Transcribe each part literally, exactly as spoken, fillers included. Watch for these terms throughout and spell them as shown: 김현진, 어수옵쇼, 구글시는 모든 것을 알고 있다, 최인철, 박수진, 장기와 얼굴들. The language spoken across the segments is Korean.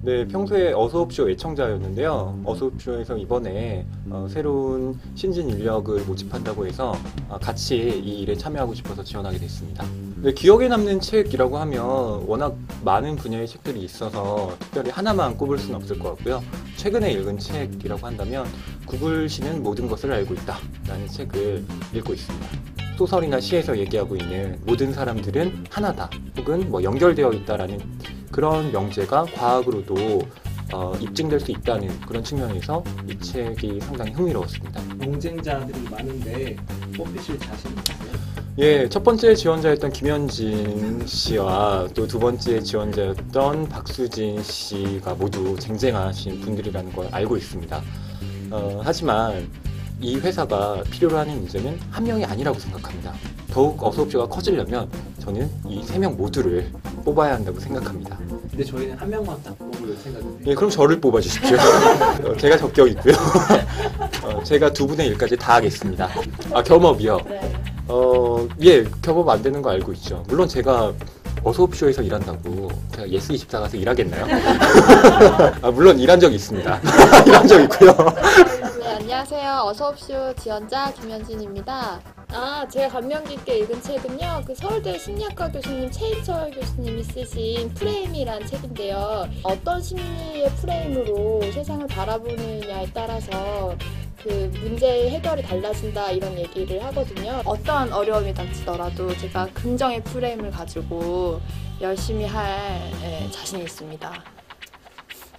네, 평소에 어수옵쇼 애청자였는데요. 어수옵쇼에서 이번에 어, 새로운 신진 인력을 모집한다고 해서 어, 같이 이 일에 참여하고 싶어서 지원하게 됐습니다. 네, 기억에 남는 책이라고 하면 워낙 많은 분야의 책들이 있어서 특별히 하나만 꼽을 수는 없을 것 같고요. 최근에 읽은 책이라고 한다면 구글시는 모든 것을 알고 있다 라는 책을 읽고 있습니다. 소설이나 시에서 얘기하고 있는 모든 사람들은 하나다 혹은 뭐 연결되어 있다라는 그런 명제가 과학으로도 어, 입증될 수 있다는 그런 측면에서 이 책이 상당히 흥미로웠습니다. 경쟁자들이 많은데 뽑히실 자신 있으세요? 예, 첫 번째 지원자였던 김현진 씨와 또 두 번째 지원자였던 박수진 씨가 모두 쟁쟁하신 분들이라는 걸 알고 있습니다. 어, 하지만 이 회사가 필요로 하는 인재는 한 명이 아니라고 생각합니다. 더욱 어수옵쇼가 커지려면 저는 이 세 명 모두를 뽑아야 한다고 생각합니다. 근데 저희는 한 명만 딱 뽑을 생각인데. 예, 그럼 저를 뽑아주십시오. 어, 제가 적격 있고요. 어, 제가 두 분의 일까지 다 하겠습니다. 아, 겸업이요? 어, 예, 겸업 안 되는 거 알고 있죠. 물론 제가 어수옵쇼에서 일한다고 제가 예스 이십사 가서 일하겠나요? 아, 물론 일한 적이 있습니다. 일한 적 있고요. 안녕하세요. 어수옵쇼 지원자 김현진입니다. 아, 제가 감명 깊게 읽은 책은요, 그 서울대 심리학과 교수님 최인철 교수님이 쓰신 프레임이란 책인데요. 어떤 심리의 프레임으로 세상을 바라보느냐에 따라서 그 문제의 해결이 달라진다 이런 얘기를 하거든요. 어떠한 어려움이 닥치더라도 제가 긍정의 프레임을 가지고 열심히 할 예, 자신이 있습니다.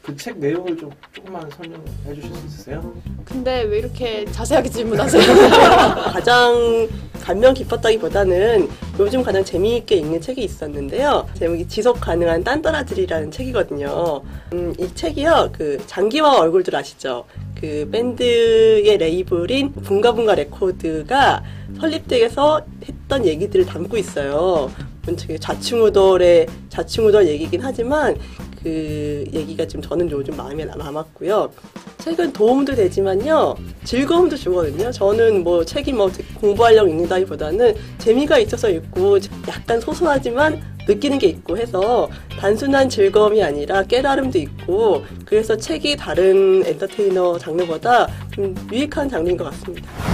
그 책 내용을 좀 조금만 설명해 주실 수 있으세요? 근데 왜 이렇게 자세하게 질문하세요? 가장 감명 깊었다기보다는 요즘 가장 재미있게 읽는 책이 있었는데요. 제목이 지속 가능한 딴따라들이라는 책이거든요. 음, 이 책이요, 그 장기와 얼굴들 아시죠? 그 밴드의 레이블인 붕가붕가 레코드가 설립되면서 했던 얘기들을 담고 있어요. 좌충우돌의 좌충우돌 얘기긴 하지만 그 얘기가 지금 저는 요즘 마음에 남았고요. 책은 도움도 되지만요, 즐거움도 주거든요. 저는 뭐 책이 뭐 공부하려고 읽는다기보다는 재미가 있어서 읽고 약간 소소하지만 느끼는 게 있고 해서 단순한 즐거움이 아니라 깨달음도 있고, 그래서 책이 다른 엔터테이너 장르보다 좀 유익한 장르인 것 같습니다.